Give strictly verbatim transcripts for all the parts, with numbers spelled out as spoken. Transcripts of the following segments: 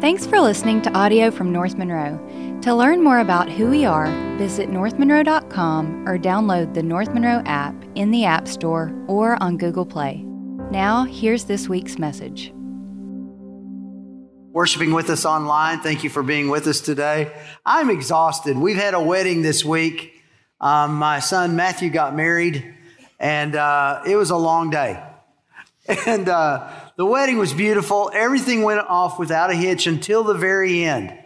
Thanks for listening to audio from North Monroe. To learn more about who we are, visit north monroe dot com or download the North Monroe app in the App Store or on Google Play. Now, here's this week's message. Worshiping with us online, thank you for being with us today. I'm exhausted. We've had a wedding this week. Um, my son Matthew got married, and uh, it was a long day. And uh, the wedding was beautiful. Everything went off without a hitch until the very end,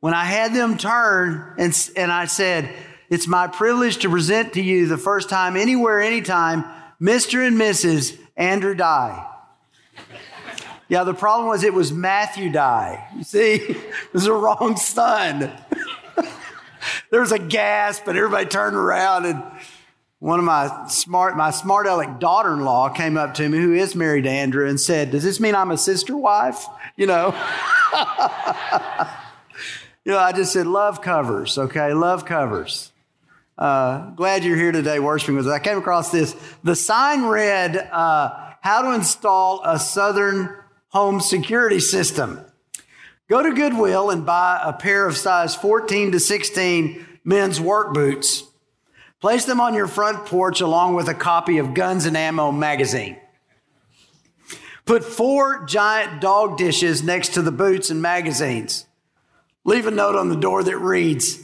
when I had them turn and, and I said, "It's my privilege to present to you the first time, anywhere, anytime, Mister and Missus Andrew Dye." Yeah, the problem was it was Matthew Dye. You see, it was the wrong son. There was a gasp, and everybody turned around, and One of my smart, my smart aleck daughter-in-law came up to me, who is married to Andrew, and said, "Does this mean I'm a sister wife?" You know, you know, I just said, "Love covers, okay? Love covers." Uh, glad you're here today, worshiping with us. I came across this. The sign read, uh, "How to install a Southern home security system." Go to Goodwill and buy a pair of size fourteen to sixteen men's work boots. Place them on your front porch along with a copy of Guns and Ammo magazine. Put four giant dog dishes next to the boots and magazines. Leave a note on the door that reads,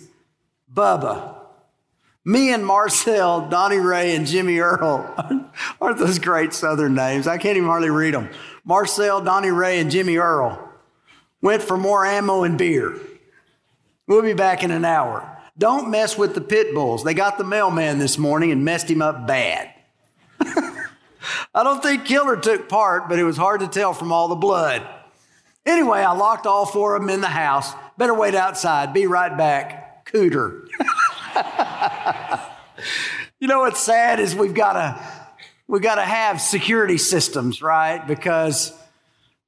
"Bubba, me and Marcel, Donnie Ray, and Jimmy Earl." Aren't those great Southern names? I can't even hardly read them. Marcel, Donnie Ray, and Jimmy Earl went for more ammo and beer. We'll be back in an hour. Don't mess with the pit bulls. They got the mailman this morning and messed him up bad. I don't think Killer took part, but it was hard to tell from all the blood. Anyway, I locked all four of them in the house. Better wait outside. Be right back. Cooter. You know what's sad is we've got to we've got to have security systems, right? Because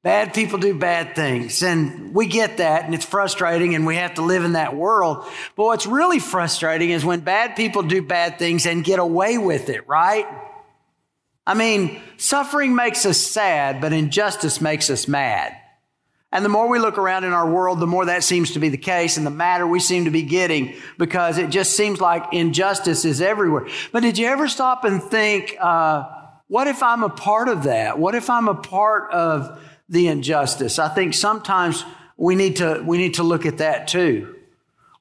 bad people do bad things, and we get that, and it's frustrating, and we have to live in that world. But what's really frustrating is when bad people do bad things and get away with it, right? I mean, suffering makes us sad, but injustice makes us mad. And the more we look around in our world, the more that seems to be the case, and the madder we seem to be getting, because it just seems like injustice is everywhere. But did you ever stop and think, uh, what if I'm a part of that? What if I'm a part of the injustice? I think sometimes we need to we need to look at that too.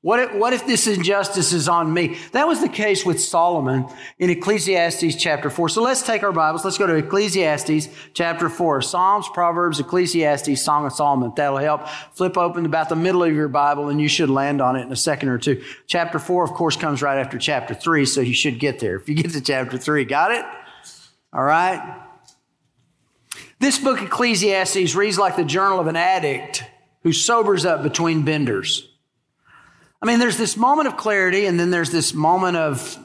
What if, what if this injustice is on me? That was the case with Solomon in Ecclesiastes chapter four. So let's take our Bibles. Let's go to Ecclesiastes chapter four. Psalms, Proverbs, Ecclesiastes, Song of Solomon. That'll help. Flip open about the middle of your Bible, and you should land on it in a second or two. Chapter four, of course, comes right after chapter three, so you should get there. If you get to chapter three, got it? All right. This book, Ecclesiastes, reads like the journal of an addict who sobers up between benders. I mean, there's this moment of clarity, and then there's this moment of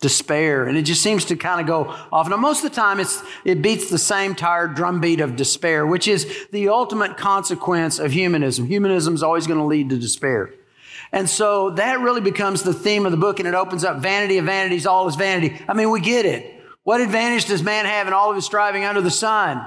despair, and it just seems to kind of go off. Now, most of the time, it's it beats the same tired drumbeat of despair, which is the ultimate consequence of humanism. Humanism is always going to lead to despair. And so that really becomes the theme of the book, and it opens up vanity of vanities, all is vanity. I mean, we get it. What advantage does man have in all of his striving under the sun?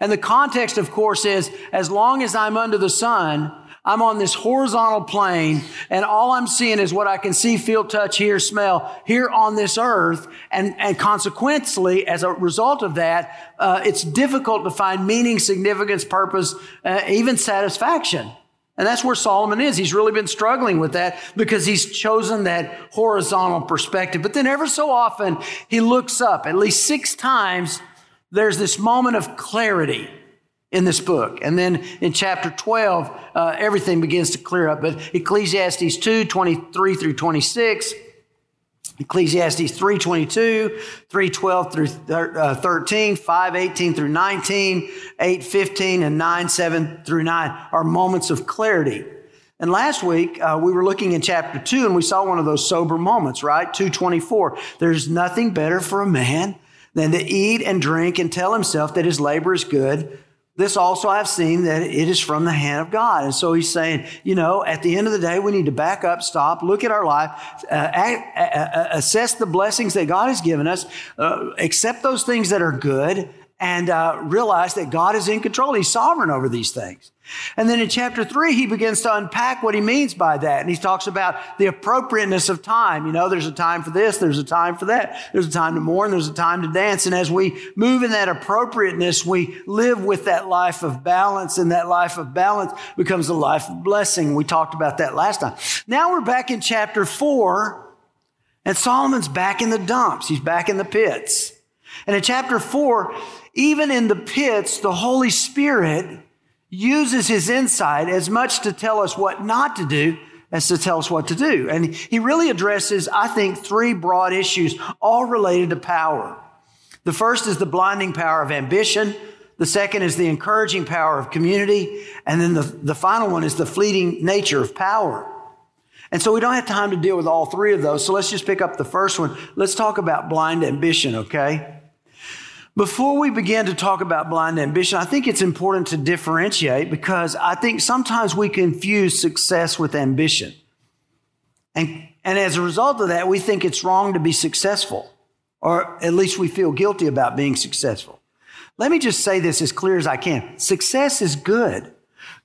And the context, of course, is as long as I'm under the sun, I'm on this horizontal plane, and all I'm seeing is what I can see, feel, touch, hear, smell here on this earth. And, and consequently, as a result of that, uh, it's difficult to find meaning, significance, purpose, uh, even satisfaction. And that's where Solomon is. He's really been struggling with that because he's chosen that horizontal perspective. But then ever so often, he looks up. At least six times, there's this moment of clarity in this book. And then in chapter twelve, uh, everything begins to clear up. But Ecclesiastes two, twenty-three through twenty-six, Ecclesiastes three twenty-two, three twelve through thirteen, five eighteen through nineteen, eight fifteen, and nine seven through nine are moments of clarity. And last week, uh, we were looking in chapter two, and we saw one of those sober moments, right? two twenty-four, there's nothing better for a man than to eat and drink and tell himself that his labor is good. This also I've seen, that it is from the hand of God. And so he's saying, you know, at the end of the day, we need to back up, stop, look at our life, uh, a- a- assess the blessings that God has given us, uh, accept those things that are good, and uh, realized that God is in control. He's sovereign over these things. And then in chapter three, he begins to unpack what he means by that. And he talks about the appropriateness of time. You know, there's a time for this, there's a time for that. There's a time to mourn, there's a time to dance. And as we move in that appropriateness, we live with that life of balance, and that life of balance becomes a life of blessing. We talked about that last time. Now we're back in chapter four, and Solomon's back in the dumps. He's back in the pits. And in chapter four, even in the pits, the Holy Spirit uses his insight as much to tell us what not to do as to tell us what to do. And he really addresses, I think, three broad issues, all related to power. The first is the blinding power of ambition. The second is the encouraging power of community. And then the, the final one is the fleeting nature of power. And so we don't have time to deal with all three of those. So let's just pick up the first one. Let's talk about blind ambition, okay? Before we begin to talk about blind ambition, I think it's important to differentiate, because I think sometimes we confuse success with ambition. And, and as a result of that, we think it's wrong to be successful, or at least we feel guilty about being successful. Let me just say this as clear as I can. Success is good.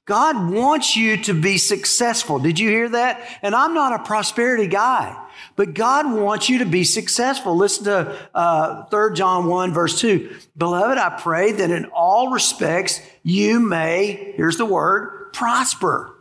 God wants you to be successful. Did you hear that? And I'm not a prosperity guy, but God wants you to be successful. Listen to uh, Third John one, verse two. Beloved, I pray that in all respects you may, here's the word, prosper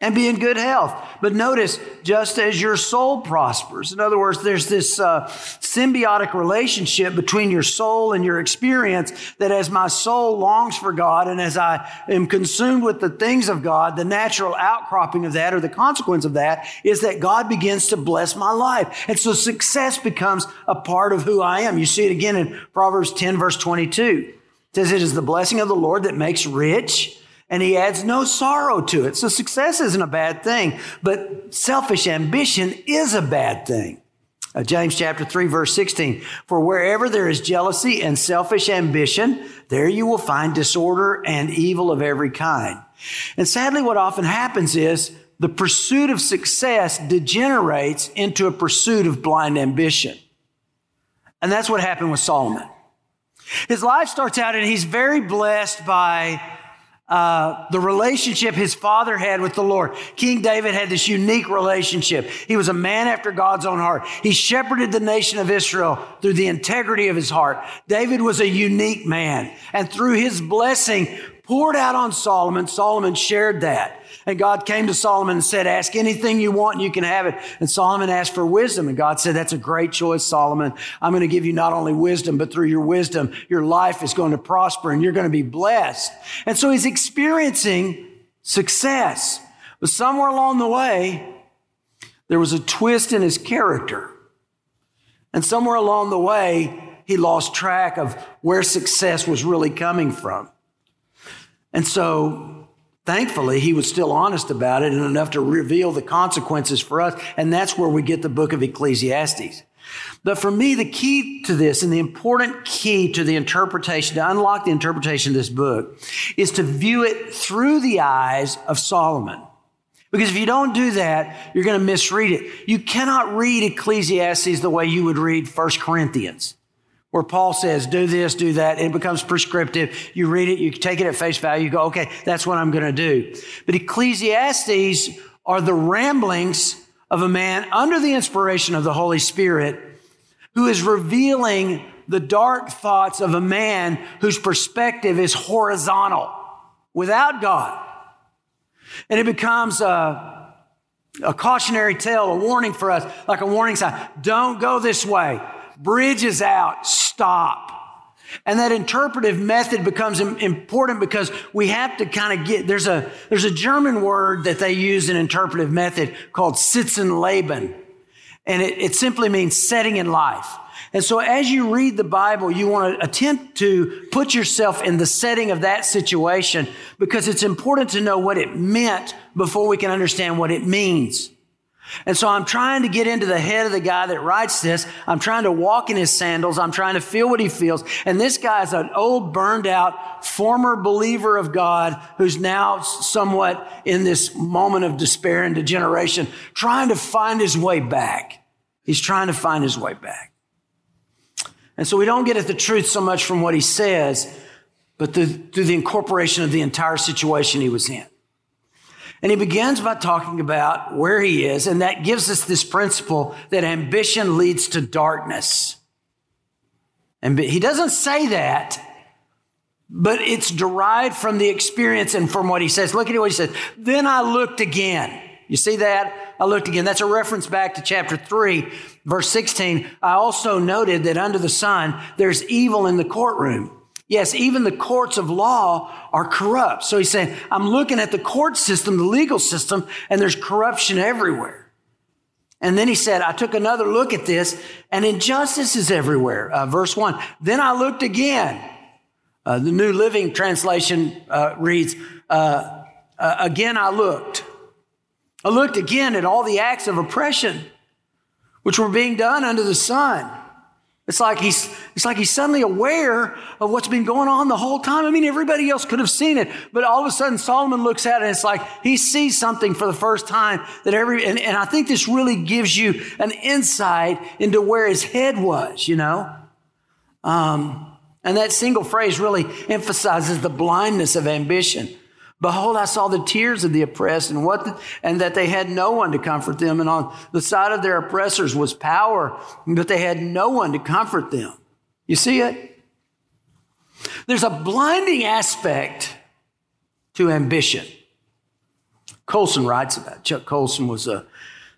and be in good health. But notice, just as your soul prospers. In other words, there's this uh, symbiotic relationship between your soul and your experience, that as my soul longs for God and as I am consumed with the things of God, the natural outcropping of that, or the consequence of that, is that God begins to bless my life. And so success becomes a part of who I am. You see it again in Proverbs ten, verse twenty-two. It says, it is the blessing of the Lord that makes rich, and he adds no sorrow to it. So success isn't a bad thing, but selfish ambition is a bad thing. Uh, James chapter three, verse sixteen, for wherever there is jealousy and selfish ambition, there you will find disorder and evil of every kind. And sadly, what often happens is the pursuit of success degenerates into a pursuit of blind ambition. And that's what happened with Solomon. His life starts out, and he's very blessed by Uh, the relationship his father had with the Lord. King David had this unique relationship. He was a man after God's own heart. He shepherded the nation of Israel through the integrity of his heart. David was a unique man, and through his blessing poured out on Solomon, Solomon shared that. And God came to Solomon and said, ask anything you want and you can have it. And Solomon asked for wisdom. And God said, that's a great choice, Solomon. I'm going to give you not only wisdom, but through your wisdom, your life is going to prosper and you're going to be blessed. And so he's experiencing success. But somewhere along the way, there was a twist in his character. And somewhere along the way, he lost track of where success was really coming from. And so, thankfully, he was still honest about it and enough to reveal the consequences for us. And that's where we get the book of Ecclesiastes. But for me, the key to this, and the important key to the interpretation, to unlock the interpretation of this book, is to view it through the eyes of Solomon. Because if you don't do that, you're going to misread it. You cannot read Ecclesiastes the way you would read First Corinthians. Where Paul says, do this, do that. It becomes prescriptive. You read it, you take it at face value. You go, okay, that's what I'm going to do. But Ecclesiastes are the ramblings of a man under the inspiration of the Holy Spirit, who is revealing the dark thoughts of a man whose perspective is horizontal, without God. And it becomes a, a cautionary tale, a warning for us, like a warning sign. Don't go this way. Bridge is out. Stop. And that interpretive method becomes important, because we have to kind of get, there's a there's a German word that they use in interpretive method called Sitzenleben. And it, it simply means setting in life. And so as you read the Bible, you want to attempt to put yourself in the setting of that situation, because it's important to know what it meant before we can understand what it means. And so I'm trying to get into the head of the guy that writes this. I'm trying to walk in his sandals. I'm trying to feel what he feels. And this guy is an old, burned out, former believer of God who's now somewhat in this moment of despair and degeneration, trying to find his way back. He's trying to find his way back. And so we don't get at the truth so much from what he says, but through, through the incorporation of the entire situation he was in. And he begins by talking about where he is, and that gives us this principle that ambition leads to darkness. And he doesn't say that, but it's derived from the experience and from what he says. Look at what he says. Then I looked again. You see that? I looked again. That's a reference back to chapter three, verse sixteen. I also noted that under the sun, there's evil in the courtroom. Yes, even the courts of law are corrupt. So he's saying, I'm looking at the court system, the legal system, and there's corruption everywhere. And then he said, I took another look at this, and injustice is everywhere. Uh, verse one, then I looked again. Uh, the New Living Translation uh, reads, uh, uh, again I looked. I looked again at all the acts of oppression which were being done under the sun. It's like he's it's like he's suddenly aware of what's been going on the whole time. I mean, everybody else could have seen it, but all of a sudden Solomon looks at it and it's like he sees something for the first time that every and, and I think this really gives you an insight into where his head was, you know? Um And that single phrase really emphasizes the blindness of ambition. Behold, I saw the tears of the oppressed and what, the, and that they had no one to comfort them. And on the side of their oppressors was power, but they had no one to comfort them. You see it? There's a blinding aspect to ambition. Colson writes about it. Chuck Colson was a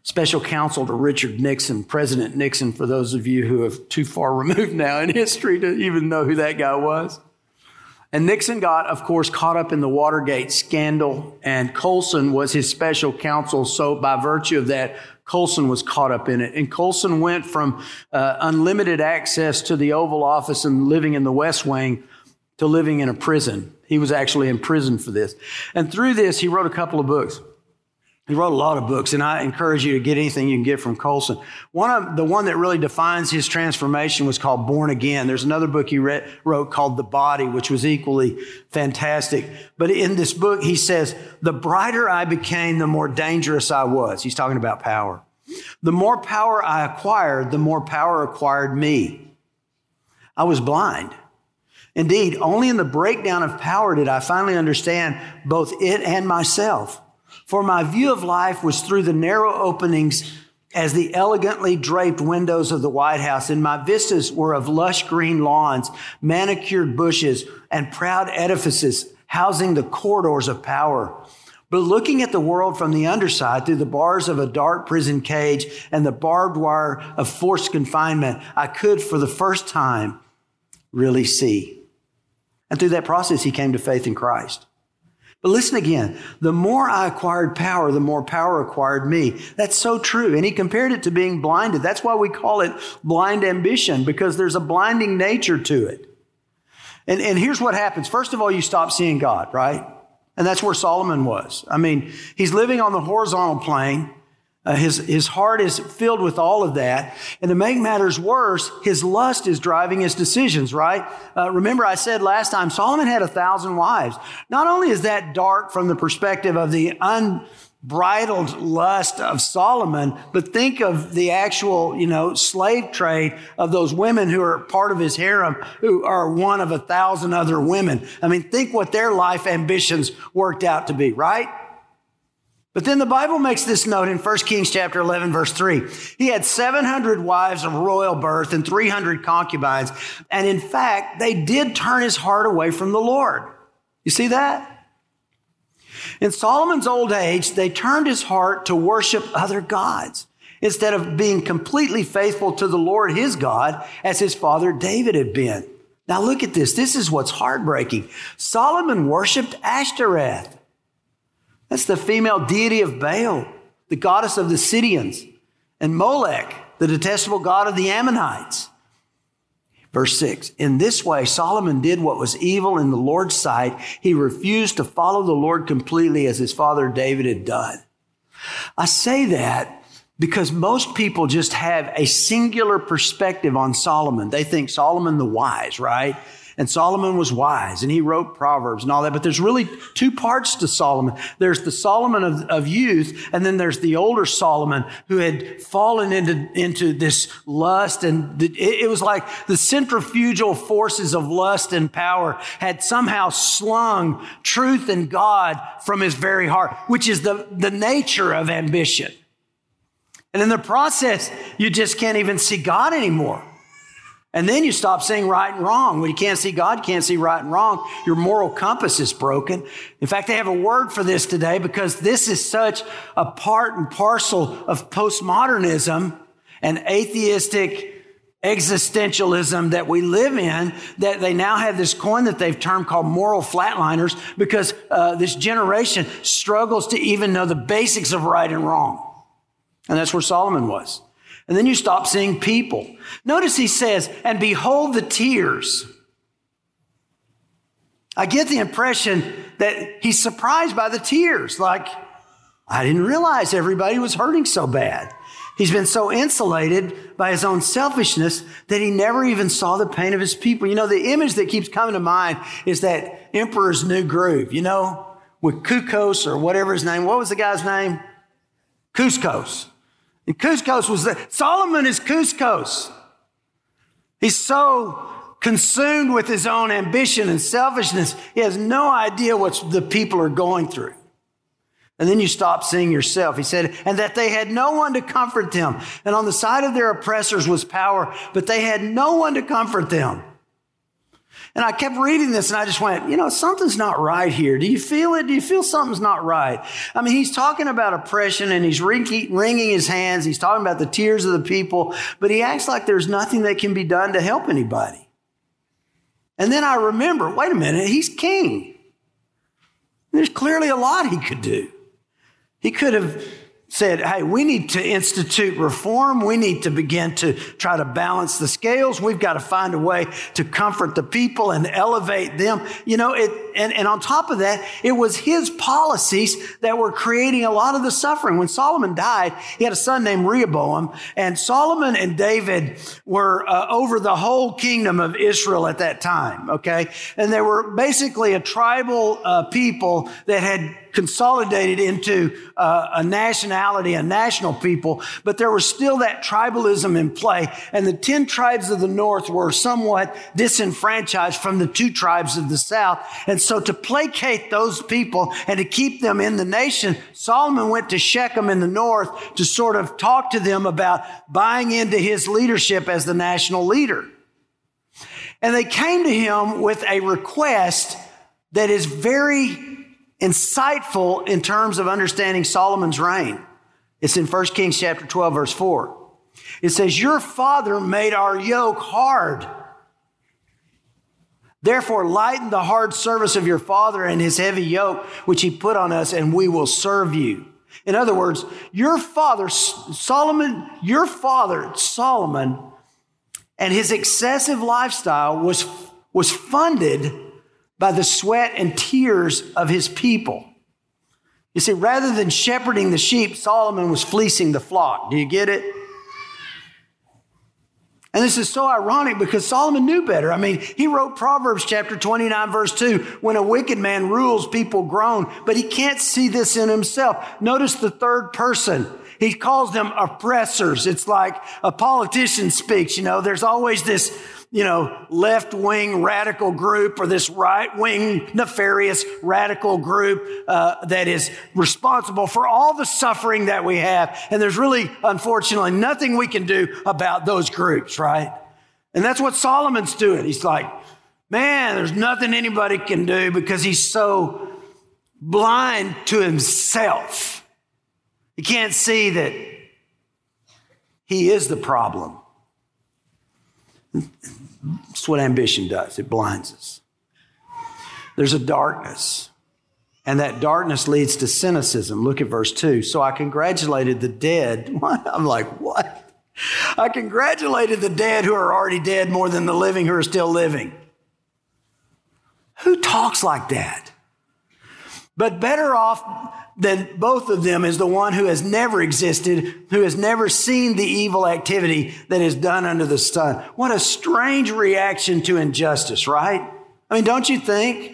special counsel to Richard Nixon, President Nixon, for those of you who have too far removed now in history to even know who that guy was. And Nixon got, of course, caught up in the Watergate scandal, and Colson was his special counsel. So by virtue of that, Colson was caught up in it. And Colson went from uh, unlimited access to the Oval Office and living in the West Wing to living in a prison. He was actually in prison for this. And through this, he wrote a couple of books. He wrote a lot of books, and I encourage you to get anything you can get from Colson. One of the one that really defines his transformation was called Born Again. There's another book he read, wrote called The Body, which was equally fantastic. But in this book, he says, the brighter I became, the more dangerous I was. He's talking about power. The more power I acquired, the more power acquired me. I was blind. Indeed, only in the breakdown of power did I finally understand both it and myself. For my view of life was through the narrow openings as the elegantly draped windows of the White House, and my vistas were of lush green lawns, manicured bushes, and proud edifices housing the corridors of power. But looking at the world from the underside through the bars of a dark prison cage and the barbed wire of forced confinement, I could for the first time really see. And through that process, he came to faith in Christ. But listen again, the more I acquired power, the more power acquired me. That's so true. And he compared it to being blinded. That's why we call it blind ambition, because there's a blinding nature to it. And, and here's what happens. First of all, you stop seeing God, right? And that's where Solomon was. I mean, he's living on the horizontal plane. Uh, his, his heart is filled with all of that. And to make matters worse, his lust is driving his decisions, right? Uh, remember I said last time, Solomon had a thousand wives. Not only is that dark from the perspective of the unbridled lust of Solomon, but think of the actual, you know, slave trade of those women who are part of his harem, who are one of a thousand other women. I mean, think what their life ambitions worked out to be, right? But then the Bible makes this note in First Kings chapter eleven, verse three. He had seven hundred wives of royal birth and three hundred concubines. And in fact, they did turn his heart away from the Lord. You see that? In Solomon's old age, they turned his heart to worship other gods instead of being completely faithful to the Lord, his God, as his father David had been. Now look at this. This is what's heartbreaking. Solomon worshiped Ashtoreth. That's the female deity of Baal, the goddess of the Sidonians, and Molech, the detestable god of the Ammonites. Verse six, in this way, Solomon did what was evil in the Lord's sight. He refused to follow the Lord completely as his father David had done. I say that because most people just have a singular perspective on Solomon. They think Solomon the wise, right? And Solomon was wise, and he wrote Proverbs and all that. But there's really two parts to Solomon. There's the Solomon of, of youth, and then there's the older Solomon who had fallen into, into this lust. And the, it, it was like the centrifugal forces of lust and power had somehow slung truth and God from his very heart, which is the, the nature of ambition. And in the process, you just can't even see God anymore. And then you stop seeing right and wrong. When you can't see God, can't see right and wrong, your moral compass is broken. In fact, they have a word for this today, because this is such a part and parcel of postmodernism and atheistic existentialism that we live in, that they now have this coin that they've termed called moral flatliners, because uh, this generation struggles to even know the basics of right and wrong. And that's where Solomon was. And then you stop seeing people. Notice he says, and behold the tears. I get the impression that he's surprised by the tears. Like, I didn't realize everybody was hurting so bad. He's been so insulated by his own selfishness that he never even saw the pain of his people. You know, the image that keeps coming to mind is that Emperor's New Groove, you know, with Kuzco or whatever his name. What was the guy's name? Kuzco. And Kuzco was the, Solomon is Kuzco. He's so consumed with his own ambition and selfishness, he has no idea what the people are going through. And then you stop seeing yourself. He said, and that they had no one to comfort them. And on the side of their oppressors was power, but they had no one to comfort them. And I kept reading this and I just went, you know, something's not right here. Do you feel it? Do you feel something's not right? I mean, he's talking about oppression and he's wringing his hands. He's talking about the tears of the people, but he acts like there's nothing that can be done to help anybody. And then I remember, wait a minute, he's king. There's clearly a lot he could do. He could have said, hey, we need to institute reform. We need to begin to try to balance the scales. We've got to find a way to comfort the people and elevate them. You know, it, and, and on top of that, it was his policies that were creating a lot of the suffering. When Solomon died, he had a son named Rehoboam, and Solomon and David were uh, over the whole kingdom of Israel at that time, okay? And they were basically a tribal uh, people that had consolidated into uh, a nationality, a national people, but there was still that tribalism in play. And the ten tribes of the north were somewhat disenfranchised from the two tribes of the south. And so to placate those people and to keep them in the nation, Solomon went to Shechem in the north to sort of talk to them about buying into his leadership as the national leader. And they came to him with a request that is very insightful in terms of understanding Solomon's reign. It's in First Kings chapter twelve, verse four. It says, your father made our yoke hard. Therefore, lighten the hard service of your father and his heavy yoke, which he put on us, and we will serve you. In other words, your father, Solomon, your father, Solomon, and his excessive lifestyle was, was funded by the sweat and tears of his people. You see, rather than shepherding the sheep, Solomon was fleecing the flock. Do you get it? And this is so ironic because Solomon knew better. I mean, he wrote Proverbs chapter twenty-nine, verse two, when a wicked man rules, people groan, but he can't see this in himself. Notice the third person. He calls them oppressors. It's like a politician speaks, you know, there's always this, you know, left-wing radical group or this right-wing nefarious radical group uh, that is responsible for all the suffering that we have. And there's really, unfortunately, nothing we can do about those groups, right? And that's what Solomon's doing. He's like, man, there's nothing anybody can do because he's so blind to himself. He can't see that he is the problem. That's what ambition does. It blinds us. There's a darkness, and that darkness leads to cynicism. Look at verse two. So I congratulated the dead. What? I'm like, what? I congratulated the dead who are already dead more than the living who are still living. Who talks like that? But better off than both of them is the one who has never existed, who has never seen the evil activity that is done under the sun. What a strange reaction to injustice, right? I mean, don't you think?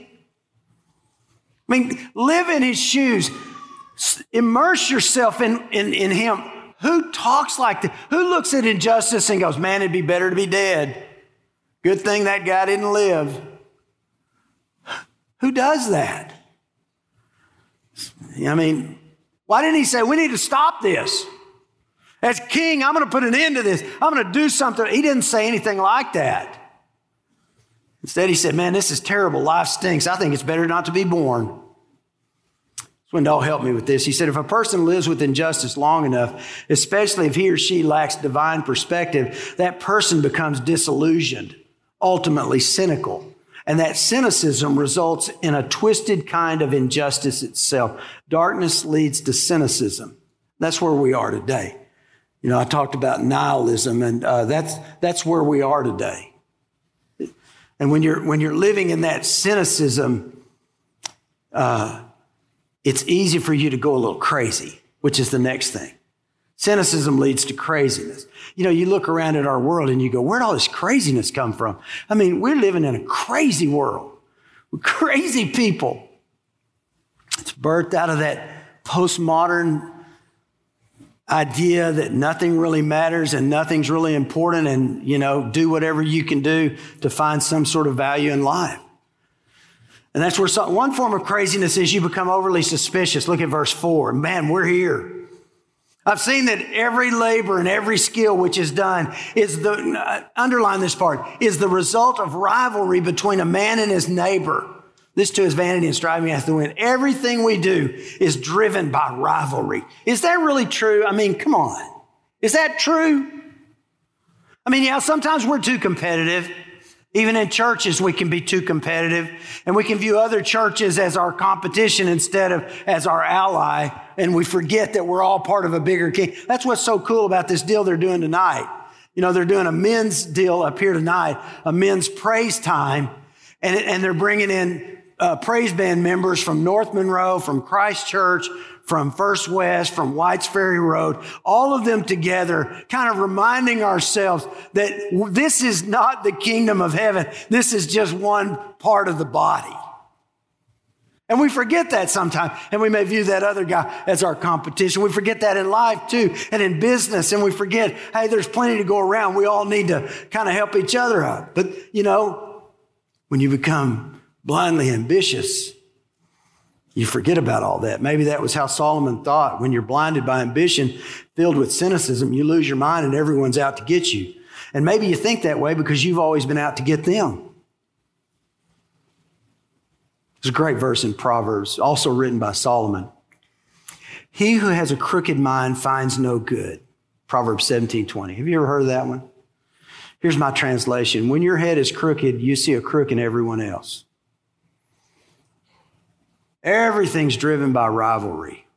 I mean, live in his shoes. Immerse yourself in, in, in him. Who talks like that? Who looks at injustice and goes, man, it'd be better to be dead. Good thing that guy didn't live. Who does that? I mean, why didn't he say, we need to stop this? As king, I'm going to put an end to this. I'm going to do something. He didn't say anything like that. Instead, he said, man, this is terrible. Life stinks. I think it's better not to be born. Swindoll helped me with this. He said, if a person lives with injustice long enough, especially if he or she lacks divine perspective, that person becomes disillusioned, ultimately cynical. And that cynicism results in a twisted kind of injustice itself. Darkness leads to cynicism. That's where we are today. You know, I talked about nihilism, and uh, that's that's where we are today. And when you're when you're living in that cynicism, uh, it's easy for you to go a little crazy, which is the next thing. Cynicism leads to craziness. You know, you look around at our world and you go, where'd all this craziness come from? I mean, we're living in a crazy world with crazy people. It's birthed out of that postmodern idea that nothing really matters and nothing's really important, and, you know, do whatever you can do to find some sort of value in life. And that's where some, one form of craziness is you become overly suspicious. Look at verse four. Man, we're here. I've seen that every labor and every skill which is done is the, underline this part, is the result of rivalry between a man and his neighbor. This too is vanity and striving after the wind. Everything we do is driven by rivalry. Is that really true? I mean, come on. Is that true? I mean, yeah, sometimes we're too competitive. Even in churches, we can be too competitive, and we can view other churches as our competition instead of as our ally, and we forget that we're all part of a bigger king. That's what's so cool about this deal they're doing tonight. You know, they're doing a men's deal up here tonight, a men's praise time, and, and they're bringing in uh, praise band members from North Monroe, from Christ Church, from First West, from White's Ferry Road, all of them together, kind of reminding ourselves that this is not the kingdom of heaven. This is just one part of the body. And we forget that sometimes, and we may view that other guy as our competition. We forget that in life too, and in business, and we forget, hey, there's plenty to go around. We all need to kind of help each other out. But, you know, when you become blindly ambitious, you forget about all that. Maybe that was how Solomon thought. When you're blinded by ambition, filled with cynicism, you lose your mind and everyone's out to get you. And maybe you think that way because you've always been out to get them. There's a great verse in Proverbs, also written by Solomon. He who has a crooked mind finds no good. Proverbs seventeen twenty. Have you ever heard of that one? Here's my translation. When your head is crooked, you see a crook in everyone else. Everything's driven by rivalry.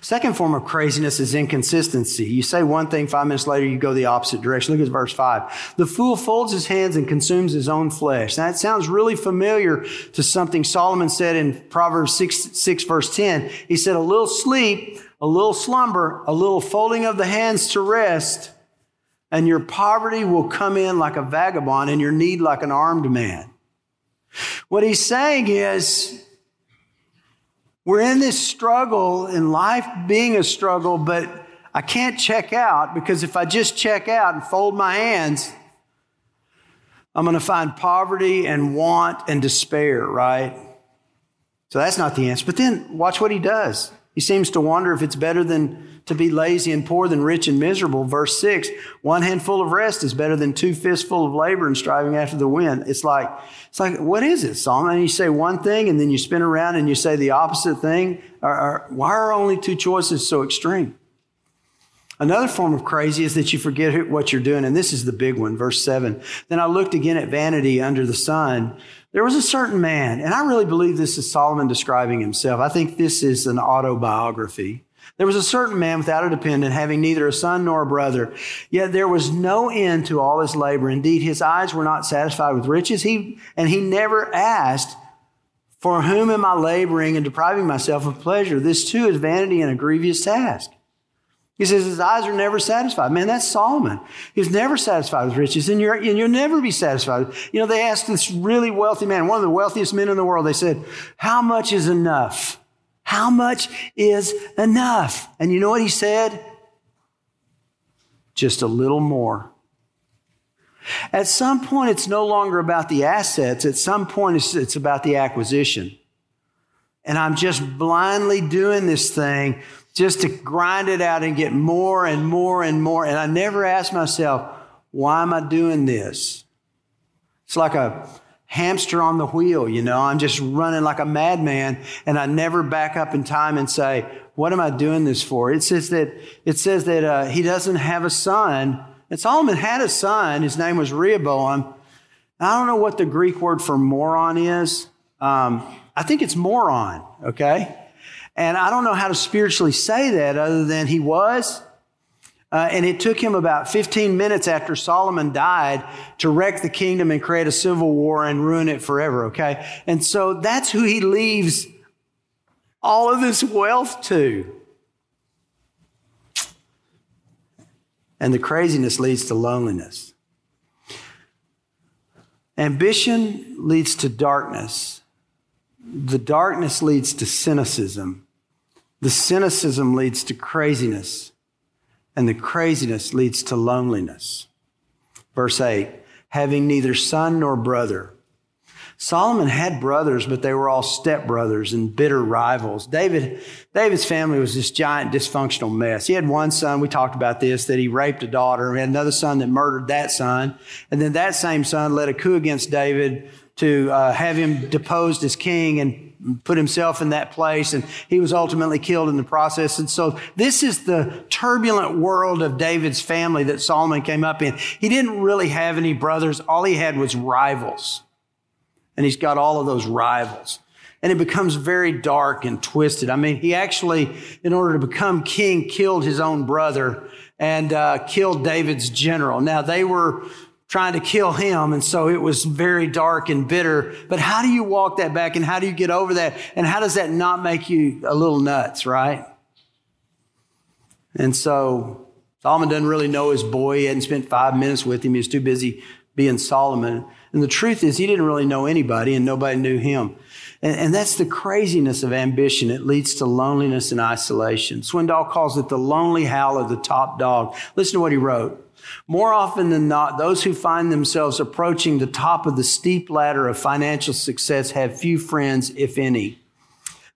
Second form of craziness is inconsistency. You say one thing, five minutes later, you go the opposite direction. Look at verse five. The fool folds his hands and consumes his own flesh. Now, that sounds really familiar to something Solomon said in Proverbs six, six, verse ten. He said, a little sleep, a little slumber, a little folding of the hands to rest, and your poverty will come in like a vagabond and your need like an armed man. What he's saying is, we're in this struggle, in life being a struggle, but I can't check out, because if I just check out and fold my hands, I'm going to find poverty and want and despair, right? So that's not the answer. But then watch what he does. He seems to wonder if it's better than to be lazy and poor than rich and miserable. Verse six, one handful of rest is better than two fistful of labor and striving after the wind. It's like, it's like, what is it, Solomon? And you say one thing and then you spin around and you say the opposite thing. Or, or, why are only two choices so extreme? Another form of crazy is that you forget what you're doing. And this is the big one, verse seven. Then I looked again at vanity under the sun. There was a certain man, and I really believe this is Solomon describing himself. I think this is an autobiography. There was a certain man without a dependent, having neither a son nor a brother. Yet there was no end to all his labor. Indeed, his eyes were not satisfied with riches, he and he never asked For whom am I laboring and depriving myself of pleasure? This too is vanity and a grievous task. He says his eyes are never satisfied. Man, that's Solomon. He's never satisfied with riches, and, you're, and you'll never be satisfied. You know, they asked this really wealthy man, one of the wealthiest men in the world, they said, how much is enough? How much is enough? And you know what he said? Just a little more. At some point, it's no longer about the assets. At some point, it's, it's about the acquisition. And I'm just blindly doing this thing just to grind it out and get more and more and more. And I never ask myself, why am I doing this? It's like a hamster on the wheel, you know. I'm just running like a madman, and I never back up in time and say, what am I doing this for? It says that, it says that uh, he doesn't have a son. And Solomon had a son. His name was Rehoboam. I don't know what the Greek word for moron is. Um, I think it's moron, okay? And I don't know how to spiritually say that other than he was. Uh, and it took him about fifteen minutes after Solomon died to wreck the kingdom and create a civil war and ruin it forever, okay? And so that's who he leaves all of this wealth to. And the craziness leads to loneliness. Ambition leads to darkness. The darkness leads to cynicism. The cynicism leads to craziness. And the craziness leads to loneliness. Verse eight, having neither son nor brother. Solomon had brothers, but they were all stepbrothers and bitter rivals. David, David's family was this giant dysfunctional mess. He had one son, we talked about this, that he raped a daughter. He had another son that murdered that son. And then that same son led a coup against David to uh, have him deposed as king and put himself in that place. And he was ultimately killed in the process. And so this is the turbulent world of David's family that Solomon came up in. He didn't really have any brothers. All he had was rivals. And he's got all of those rivals. And it becomes very dark and twisted. I mean, he actually, in order to become king, killed his own brother and uh, killed David's general. Now, they were trying to kill him, and so it was very dark and bitter. But how do you walk that back, and how do you get over that? And how does that not make you a little nuts, right? And so Solomon doesn't really know his boy. He hadn't spent five minutes with him. He was too busy being Solomon. And the truth is, he didn't really know anybody, and nobody knew him. And, and that's the craziness of ambition. It leads to loneliness and isolation. Swindoll calls it the lonely howl of the top dog. Listen to what he wrote. More often than not, those who find themselves approaching the top of the steep ladder of financial success have few friends, if any.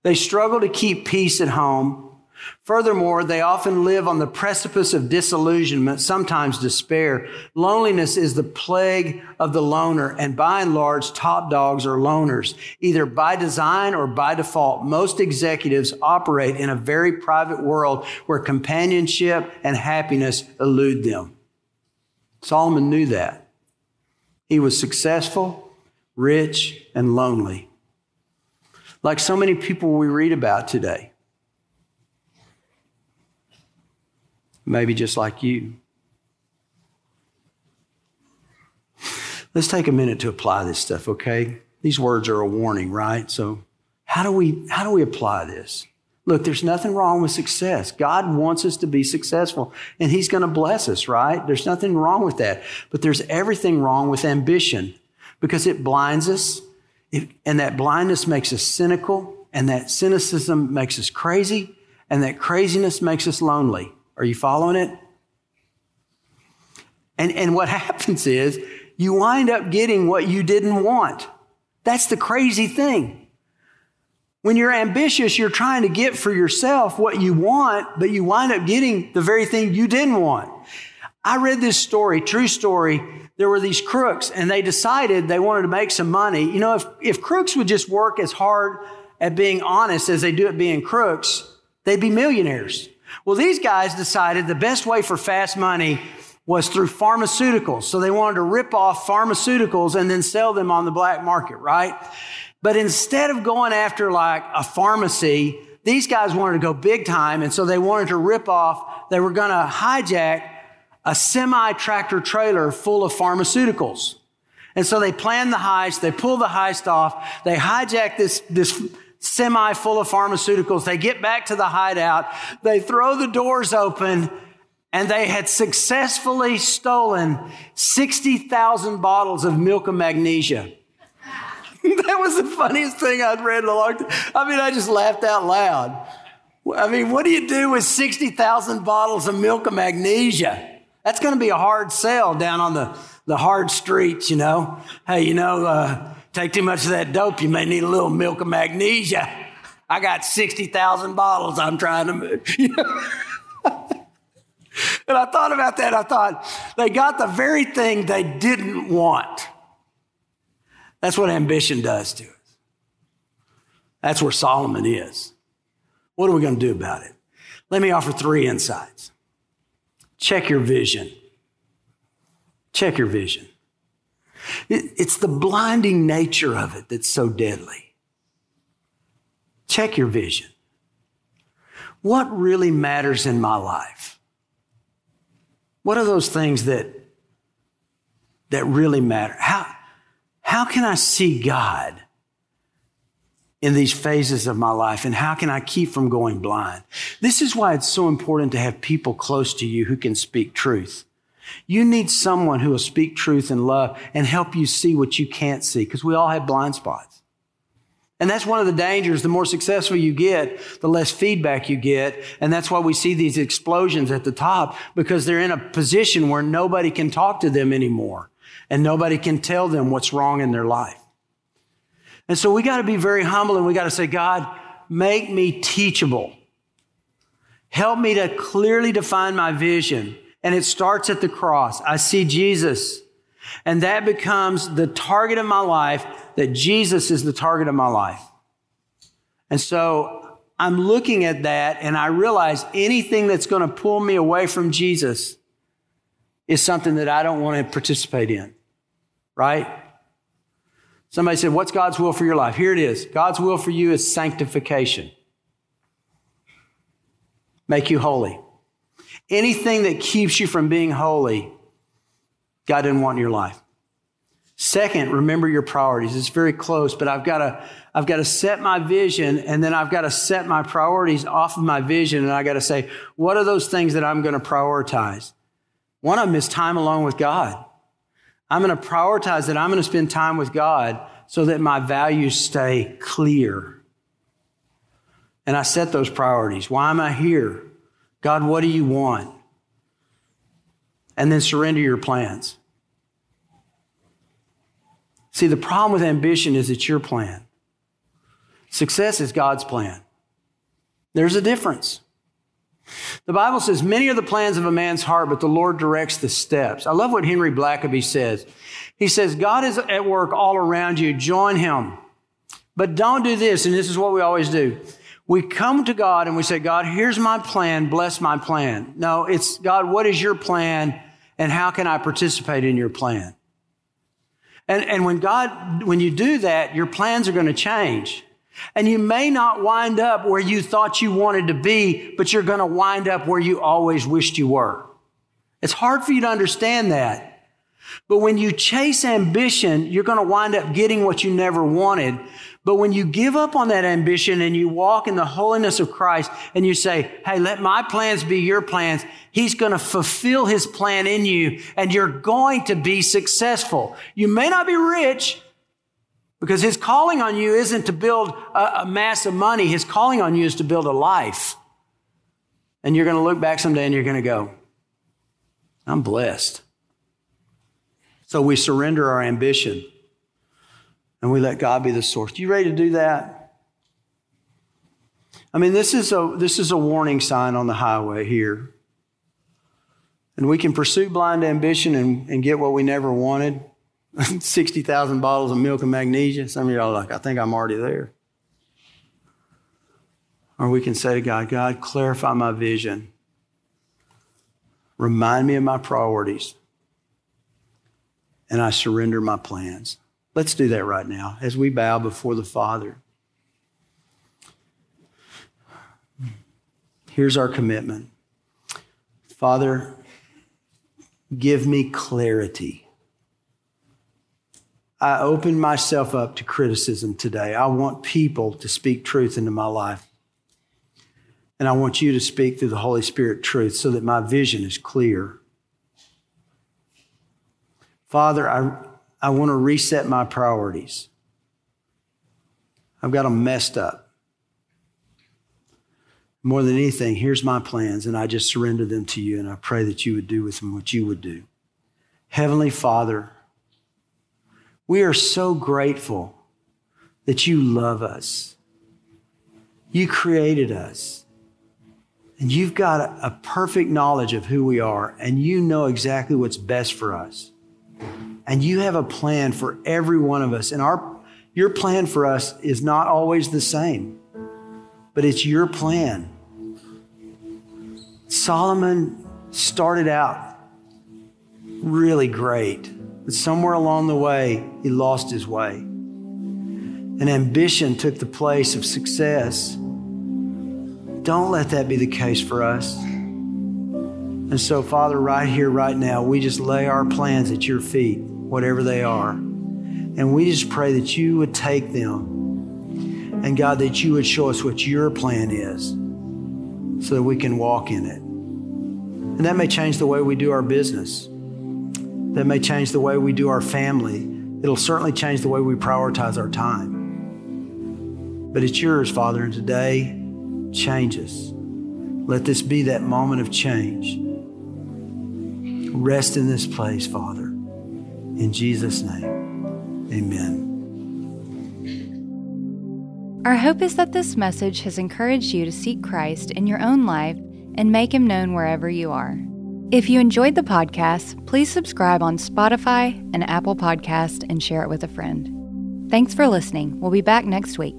They struggle to keep peace at home. Furthermore, they often live on the precipice of disillusionment, sometimes despair. Loneliness is the plague of the loner, and by and large, top dogs are loners, either by design or by default. Most executives operate in a very private world where companionship and happiness elude them. Solomon knew that. He was successful, rich, and lonely, like so many people we read about today. Maybe just like you. Let's take a minute to apply this stuff, okay? These words are a warning, right? So how do we how do we apply this? Look, there's nothing wrong with success. God wants us to be successful, and he's going to bless us, right? There's nothing wrong with that. But there's everything wrong with ambition, because it blinds us, it, and that blindness makes us cynical, and that cynicism makes us crazy, and that craziness makes us lonely. Are you following it? And and what happens is you wind up getting what you didn't want. That's the crazy thing. When you're ambitious, you're trying to get for yourself what you want, but you wind up getting the very thing you didn't want. I read this story, true story. There were these crooks, and they decided they wanted to make some money. You know, if, if crooks would just work as hard at being honest as they do at being crooks, they'd be millionaires. Well, these guys decided the best way for fast money was through pharmaceuticals. So they wanted to rip off pharmaceuticals and then sell them on the black market, right? But instead of going after like a pharmacy, these guys wanted to go big time. And so they wanted to rip off, they were going to hijack a semi tractor trailer full of pharmaceuticals. And so they plan the heist, they pull the heist off, they hijack this, this semi full of pharmaceuticals, they get back to the hideout, they throw the doors open, and they had successfully stolen sixty thousand bottles of milk and magnesia. That was the funniest thing I'd read in a long time. I mean, I just laughed out loud. I mean, what do you do with sixty thousand bottles of milk and magnesia? That's going to be a hard sell down on the, the hard streets, you know. Hey, you know, uh, take too much of that dope, you may need a little milk and magnesia. I got sixty thousand bottles I'm trying to move. You know? And I thought about that. I thought, they got the very thing they didn't want. That's what ambition does to us. That's where Solomon is. What are we going to do about it? Let me offer three insights. Check your vision. Check your vision. It's the blinding nature of it that's so deadly. Check your vision. What really matters in my life? What are those things that, that really matter? How, how can I see God in these phases of my life, and how can I keep from going blind? This is why it's so important to have people close to you who can speak truth. You need someone who will speak truth and love and help you see what you can't see, because we all have blind spots. And that's one of the dangers. The more successful you get, the less feedback you get, and that's why we see these explosions at the top, because they're in a position where nobody can talk to them anymore, and nobody can tell them what's wrong in their life. And so we got to be very humble, and we got to say, God, make me teachable. Help me to clearly define my vision. And it starts at the cross. I see Jesus, and that becomes the target of my life, that Jesus is the target of my life. And so I'm looking at that, and I realize anything that's going to pull me away from Jesus is something that I don't want to participate in, right? Somebody said, what's God's will for your life? Here it is. God's will for you is sanctification. Make you holy. Anything that keeps you from being holy, God didn't want in your life. Second, remember your priorities. It's very close, but I've got to, I've got to set my vision, and then I've got to set my priorities off of my vision, and I got to say, what are those things that I'm going to prioritize? One of them is time alone with God. I'm going to prioritize that I'm going to spend time with God so that my values stay clear. And I set those priorities. Why am I here? God, what do you want? And then surrender your plans. See, the problem with ambition is it's your plan. Success is God's plan. There's a difference. The Bible says, many are the plans of a man's heart, but the Lord directs the steps. I love what Henry Blackaby says. He says, God is at work all around you. Join him. But don't do this, and this is what we always do. We come to God and we say, God, here's my plan. Bless my plan. No, it's, God, what is your plan, and how can I participate in your plan? And, and when God, when you do that, your plans are going to change. And you may not wind up where you thought you wanted to be, but you're going to wind up where you always wished you were. It's hard for you to understand that. But when you chase ambition, you're going to wind up getting what you never wanted. But when you give up on that ambition and you walk in the holiness of Christ and you say, hey, let my plans be your plans, he's going to fulfill his plan in you, and you're going to be successful. You may not be rich, because his calling on you isn't to build a, a mass of money. His calling on you is to build a life. And you're going to look back someday and you're going to go, I'm blessed. So we surrender our ambition and we let God be the source. You ready to do that? I mean, this is a, this is a warning sign on the highway here. And we can pursue blind ambition and, and get what we never wanted. sixty thousand bottles of milk and magnesia. Some of y'all are like, I think I'm already there. Or we can say to God, God, clarify my vision. Remind me of my priorities. And I surrender my plans. Let's do that right now as we bow before the Father. Here's our commitment. Father, give me clarity. I open myself up to criticism today. I want people to speak truth into my life. And I want you to speak through the Holy Spirit truth so that my vision is clear. Father, I, I want to reset my priorities. I've got them messed up. More than anything, here's my plans, and I just surrender them to you, and I pray that you would do with them what you would do. Heavenly Father, we are so grateful that you love us. You created us. And you've got a, a perfect knowledge of who we are, and you know exactly what's best for us. And you have a plan for every one of us. And our, your plan for us is not always the same, but it's your plan. Solomon started out really great, but somewhere along the way, he lost his way. And ambition took the place of success. Don't let that be the case for us. And so, Father, right here, right now, we just lay our plans at your feet, whatever they are. And we just pray that you would take them. And God, that you would show us what your plan is so that we can walk in it. And that may change the way we do our business. That may change the way we do our family. It'll certainly change the way we prioritize our time. But it's yours, Father, and today, change us. Let this be that moment of change. Rest in this place, Father. In Jesus' name, amen. Our hope is that this message has encouraged you to seek Christ in your own life and make him known wherever you are. If you enjoyed the podcast, please subscribe on Spotify and Apple Podcast and share it with a friend. Thanks for listening. We'll be back next week.